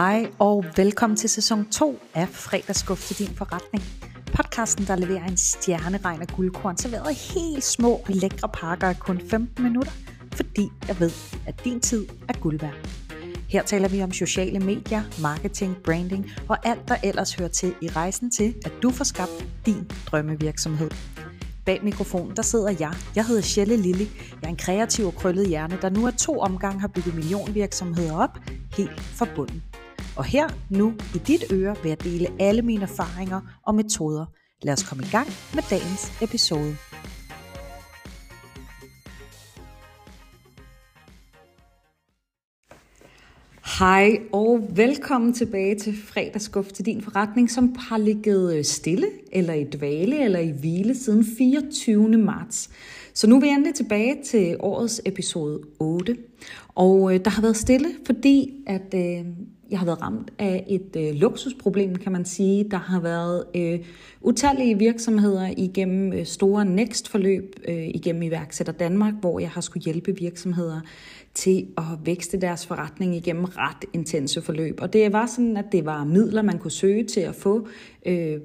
Hej og velkommen til sæson 2 af Fredagsskuf til din forretning. Podcasten, der leverer en stjerneregn af guldkorn, serveret i helt små og lækre pakker af kun 15 minutter, fordi jeg ved, at din tid er guld værd. Her taler vi om sociale medier, marketing, branding og alt, der ellers hører til i rejsen til, at du får skabt din drømmevirksomhed. Bag mikrofonen, der sidder jeg. Jeg hedder Chelle Lilly. Jeg er en kreativ og krøllet hjerne, der nu af 2 omgange har bygget millionvirksomheder op, helt fra bunden. Og her, nu, i dit øre, vil jeg dele alle mine erfaringer og metoder. Lad os komme i gang med dagens episode. Hej og velkommen tilbage til Fredagsskuf til din forretning, som har ligget stille eller i dvale eller i hvile siden 24. marts. Så nu er vi endelig tilbage til årets episode 8. Og der har været stille, fordi at jeg har været ramt af et luksusproblem, kan man sige. Der har været utallige virksomheder igennem store Next forløb igennem iværksætter Danmark, hvor jeg har skulle hjælpe virksomheder til at vækste deres forretning igennem ret intense forløb. Og det var sådan, at det var midler, man kunne søge til at få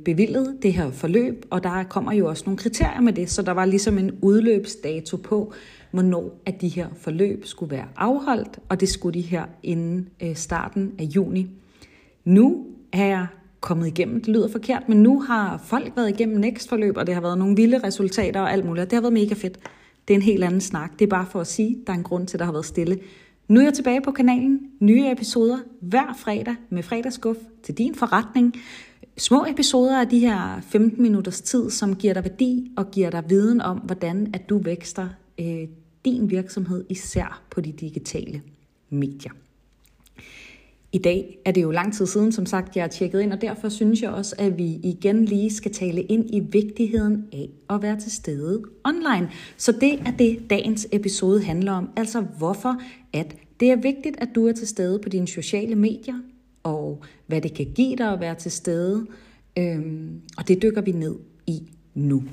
bevilget det her forløb, og der kommer jo også nogle kriterier med det, så der var ligesom en udløbsdato på, hvornår at de her forløb skulle være afholdt, og det skulle de her inden starten af juni. Nu er jeg kommet igennem, det lyder forkert, men nu har folk været igennem Next forløb, og det har været nogle vilde resultater og alt muligt, det har været mega fedt. Det er en helt anden snak. Det er bare for at sige, at der er en grund til, at der har været stille. Nu er jeg tilbage på kanalen. Nye episoder hver fredag med Fredagsskuf til din forretning. Små episoder af de her 15 minutters tid, som giver dig værdi og giver dig viden om, hvordan at du vækster din virksomhed, især på de digitale medier. I dag er det jo lang tid siden, som sagt, jeg har tjekket ind, og derfor synes jeg også, at vi igen lige skal tale ind i vigtigheden af at være til stede online. Så det er det, dagens episode handler om, altså hvorfor at det er vigtigt, at du er til stede på dine sociale medier, og hvad det kan give dig at være til stede, og det dykker vi ned i nu.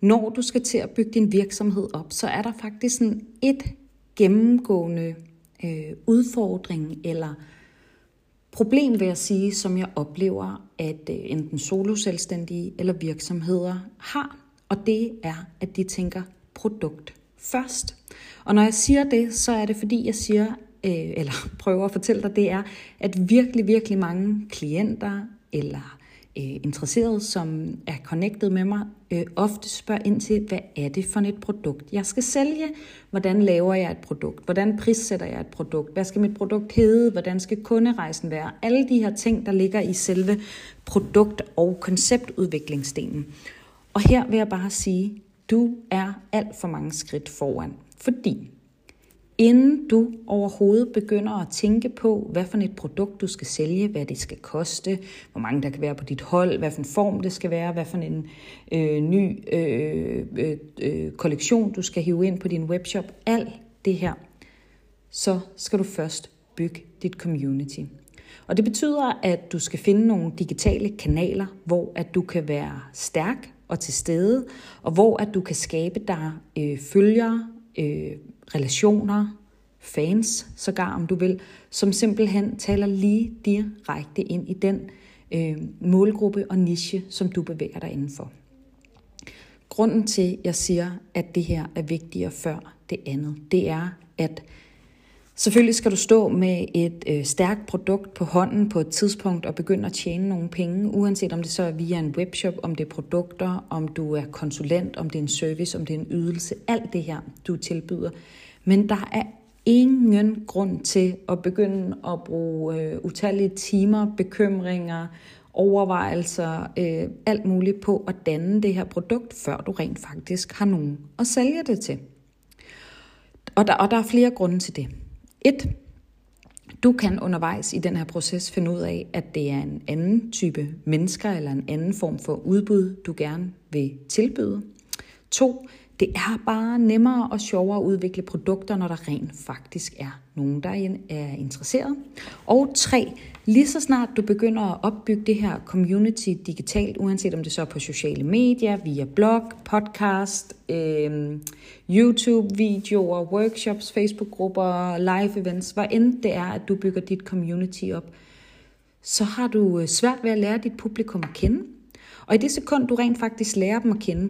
Når du skal til at bygge din virksomhed op, så er der faktisk sådan et gennemgående udfordring eller problem, vil jeg sige, som jeg oplever, at enten soloselvstændige eller virksomheder har, og det er, at de tænker produkt først. Og når jeg siger det, så er det fordi, jeg siger, eller prøver at fortælle dig, det er, at virkelig, virkelig mange klienter eller interesserede, som er connected med mig, ofte spørger ind til, hvad er det for et produkt, jeg skal sælge? Hvordan laver jeg et produkt? Hvordan prissætter jeg et produkt? Hvad skal mit produkt hedde? Hvordan skal kunderejsen være? Alle de her ting, der ligger i selve produkt- og konceptudviklingsdelen. Og her vil jeg bare sige, du er alt for mange skridt foran. Fordi inden du overhovedet begynder at tænke på, hvad for et produkt du skal sælge, hvad det skal koste, hvor mange der kan være på dit hold, hvad for en form det skal være, hvad for en ny kollektion du skal hive ind på din webshop, alt det her, så skal du først bygge dit community. Og det betyder, at du skal finde nogle digitale kanaler, hvor at du kan være stærk og til stede, og hvor at du kan skabe dig følgere, relationer, fans sågar, om du vil, som simpelthen taler lige direkte ind i den målgruppe og niche, som du bevæger dig indenfor. Grunden til, at jeg siger, at det her er vigtigere før det andet, det er, at selvfølgelig skal du stå med et stærkt produkt på hånden på et tidspunkt og begynde at tjene nogle penge, uanset om det så er via en webshop, om det er produkter, om du er konsulent, om det er en service, om det er en ydelse, alt det her, du tilbyder. Men der er ingen grund til at begynde at bruge utallige timer, bekymringer, overvejelser, alt muligt på at danne det her produkt, før du rent faktisk har nogen at sælge det til. Og der er flere grunde til det. 1. Du kan undervejs i den her proces finde ud af, at det er en anden type mennesker eller en anden form for udbud, du gerne vil tilbyde. 2. Det er bare nemmere og sjovere at udvikle produkter, når der rent faktisk er nogen, der er interesseret. Og 3. Lige så snart du begynder at opbygge det her community digitalt, uanset om det så er på sociale medier, via blog, podcast, YouTube-videoer, workshops, Facebook-grupper, live-events, hvad end det er, at du bygger dit community op, så har du svært ved at lære dit publikum at kende. Og i det sekund, du rent faktisk lærer dem at kende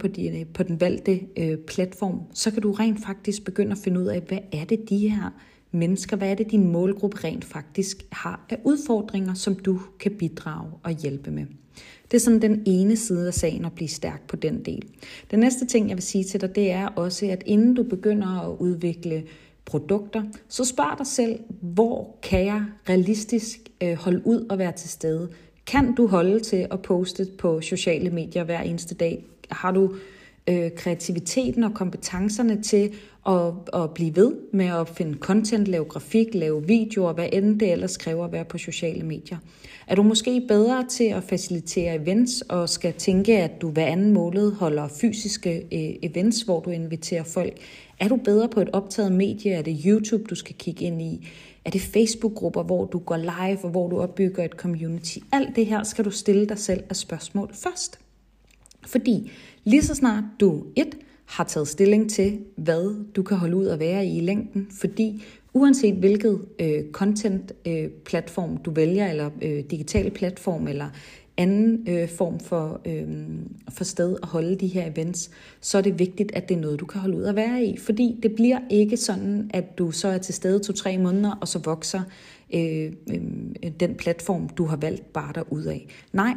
på den valgte platform, så kan du rent faktisk begynde at finde ud af, hvad er det de her mennesker, hvad er det din målgruppe rent faktisk har af udfordringer, som du kan bidrage og hjælpe med. Det er sådan den ene side af sagen at blive stærk på den del. Den næste ting, jeg vil sige til dig, det er også, at inden du begynder at udvikle produkter, så spørg dig selv, hvor kan jeg realistisk holde ud og være til stede? Kan du holde til at poste på sociale medier hver eneste dag? Har du kreativiteten og kompetencerne til at blive ved med at finde content, lave grafik, lave videoer, hvad end det ellers kræver at være på sociale medier? Er du måske bedre til at facilitere events og skal tænke, at du hver anden måned holder fysiske events, hvor du inviterer folk? Er du bedre på et optaget medie? Er det YouTube, du skal kigge ind i? Er det Facebook-grupper, hvor du går live og hvor du opbygger et community? Alt det her skal du stille dig selv af spørgsmål først. Fordi lige så snart du 1. har taget stilling til, hvad du kan holde ud at være i længden, fordi uanset hvilket content-platform du vælger, eller digital platform, eller anden form for sted at holde de her events, så er det vigtigt, at det er noget, du kan holde ud at være i. Fordi det bliver ikke sådan, at du så er til stede 2-3 måneder, og så vokser den platform, du har valgt, bare derudad. Nej,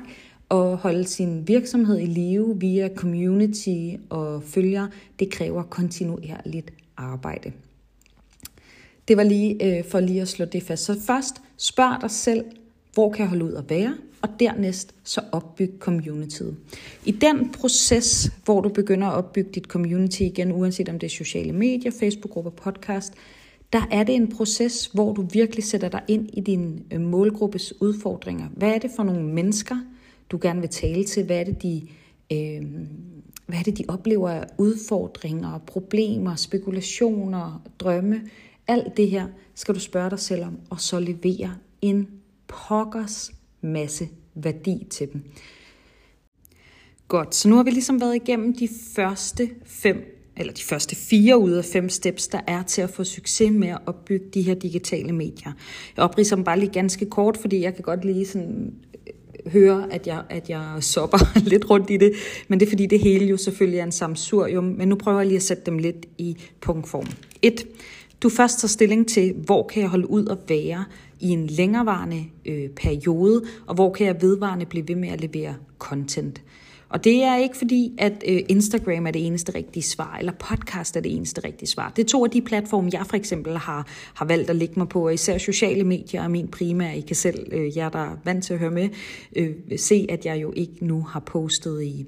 at holde sin virksomhed i live via community og følgere, det kræver kontinuerligt arbejde. Det var lige for lige at slå det fast. Så først spørg dig selv, hvor kan jeg holde ud at være? Og dernæst så opbygge communityet. I den proces, hvor du begynder at opbygge dit community igen, uanset om det er sociale medier, Facebook-grupper, podcast, der er det en proces, hvor du virkelig sætter dig ind i din målgruppes udfordringer. Hvad er det for nogle mennesker, du gerne vil tale til? Hvad er det, de oplever af udfordringer, problemer, spekulationer, drømme? Alt det her skal du spørge dig selv om, og så levere en pokkers masse værdi til dem. Godt, så nu har vi ligesom været igennem de første 4 ud af 5 steps, der er til at få succes med at opbygge de her digitale medier. Jeg opridser dem bare lige ganske kort, fordi jeg kan godt lige sådan høre, at jeg sopper lidt rundt i det, men det er fordi det hele jo selvfølgelig er en sammensurium, men nu prøver jeg lige at sætte dem lidt i punktform. 1. Du først tager stilling til, hvor kan jeg holde ud at være i en længerevarende periode, og hvor kan jeg vedvarende blive ved med at levere content. Og det er ikke fordi, at Instagram er det eneste rigtige svar, eller podcast er det eneste rigtige svar. Det er 2 af de platforme, jeg for eksempel har valgt at lægge mig på, og især sociale medier er min primære. I kan selv, jer der er vant til at høre med, se, at jeg jo ikke nu har postet i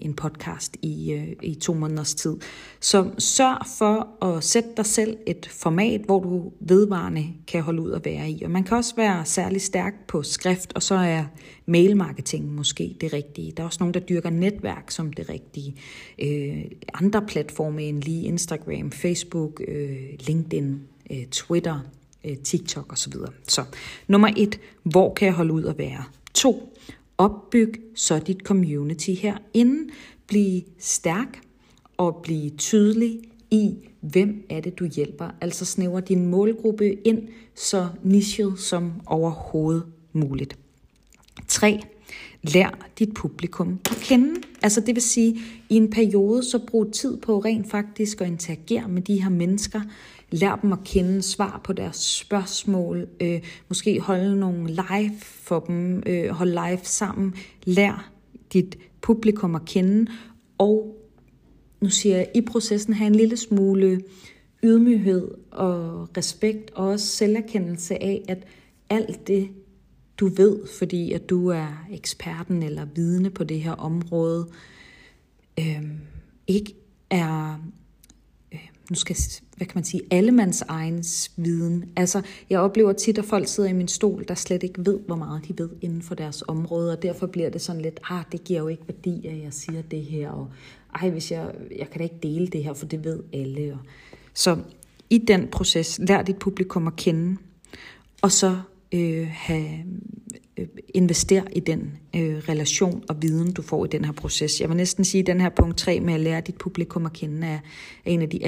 en podcast i 2 måneders tid. Så sørg for at sætte dig selv et format, hvor du vedvarende kan holde ud at være i. Og man kan også være særlig stærk på skrift, og så er mailmarketing måske det rigtige. Der er også nogen, der dyrker netværk som det rigtige. Andre platforme end lige Instagram, Facebook, LinkedIn, Twitter, TikTok osv. Så nummer 1, hvor kan jeg holde ud at være? 2. Opbyg så dit community herinde. Bliv stærk og bliv tydelig i, hvem er det, du hjælper. Altså snæver din målgruppe ind så nichet som overhovedet muligt. 3. Lær dit publikum at kende. Altså det vil sige, i en periode så brug tid på rent faktisk at interagere med de her mennesker. Lær dem at kende, svar på deres spørgsmål, måske holde nogle live for dem, holde live sammen. Lær dit publikum at kende, og nu siger jeg, i processen have en lille smule ydmyghed og respekt, og også selverkendelse af, at alt det, du ved, fordi at du er eksperten eller vidne på det her område, ikke er nu skal, hvad kan man sige, allemands egen viden. Altså, jeg oplever tit, at folk sidder i min stol, der slet ikke ved, hvor meget de ved inden for deres område, og derfor bliver det sådan lidt, det giver jo ikke værdi, at jeg siger det her, og hvis jeg kan da ikke dele det her, for det ved alle. Så i den proces, lær dit publikum at kende, og så investere i den relation og viden, du får i den her proces. Jeg vil næsten sige, at den her punkt 3 med at lære dit publikum at kende, er en af de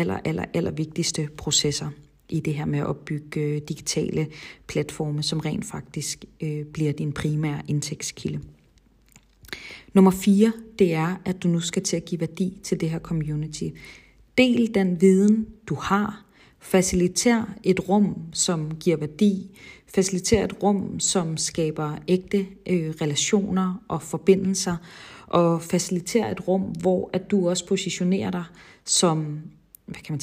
aller vigtigste processer i det her med at opbygge digitale platforme, som rent faktisk bliver din primære indtægtskilde. Nummer 4, det er, at du nu skal til at give værdi til det her community. Del den viden, du har. Faciliter et rum, som giver værdi. Faciliter et rum, som skaber ægte relationer og forbindelser. Og faciliter et rum, hvor at du også positionerer dig som,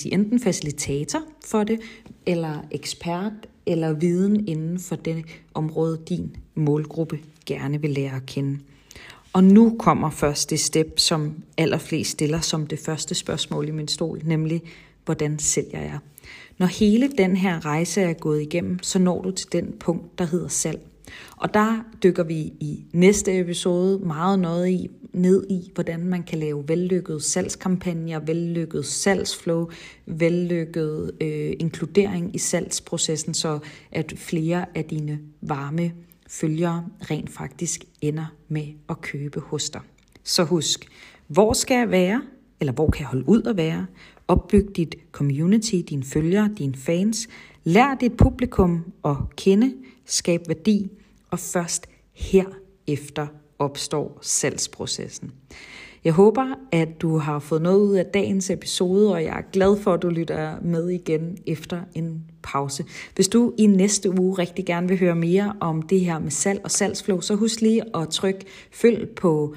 enten facilitator for det, eller ekspert, eller viden inden for det område, din målgruppe gerne vil lære at kende. Og nu kommer først det step, som allerflest stiller som det første spørgsmål i min stol, nemlig, hvordan sælger jeg? Når hele den her rejse er gået igennem, så når du til den punkt, der hedder salg. Og der dykker vi i næste episode meget ned i, hvordan man kan lave vellykkede salgskampagner, vellykket salgsflow, vellykket inkludering i salgsprocessen, så at flere af dine varme følgere rent faktisk ender med at købe hos dig. Så husk, hvor skal jeg være, eller hvor kan jeg holde ud at være? Opbyg dit community, dine følgere, dine fans. Lær dit publikum at kende, skab værdi, og først herefter opstår salgsprocessen. Jeg håber, at du har fået noget ud af dagens episode, og jeg er glad for, at du lytter med igen efter en pause. Hvis du i næste uge rigtig gerne vil høre mere om det her med salg og salgsflow, så husk lige at trykke følg på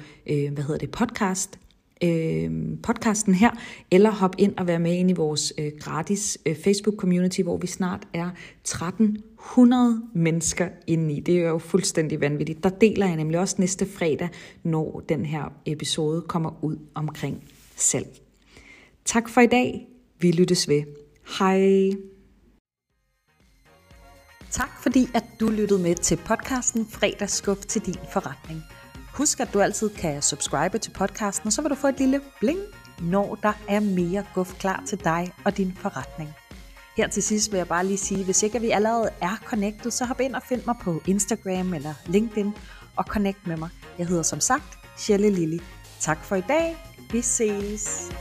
podcasten her, eller hop ind og vær med ind i vores gratis Facebook-community, hvor vi snart er 1300 mennesker inde i. Det er jo fuldstændig vanvittigt. Der deler jeg nemlig også næste fredag, når den her episode kommer ud omkring salg. Tak for i dag. Vi lyttes ved. Hej. Tak fordi, at du lyttede med til podcasten Fredagsskuf til din forretning. Husk, at du altid kan subscribe til podcasten, og så vil du få et lille bling, når der er mere guf klar til dig og din forretning. Her til sidst vil jeg bare lige sige, hvis ikke vi allerede er connected, så hop ind og find mig på Instagram eller LinkedIn og connect med mig. Jeg hedder som sagt Chelle Lilly. Tak for i dag. Vi ses.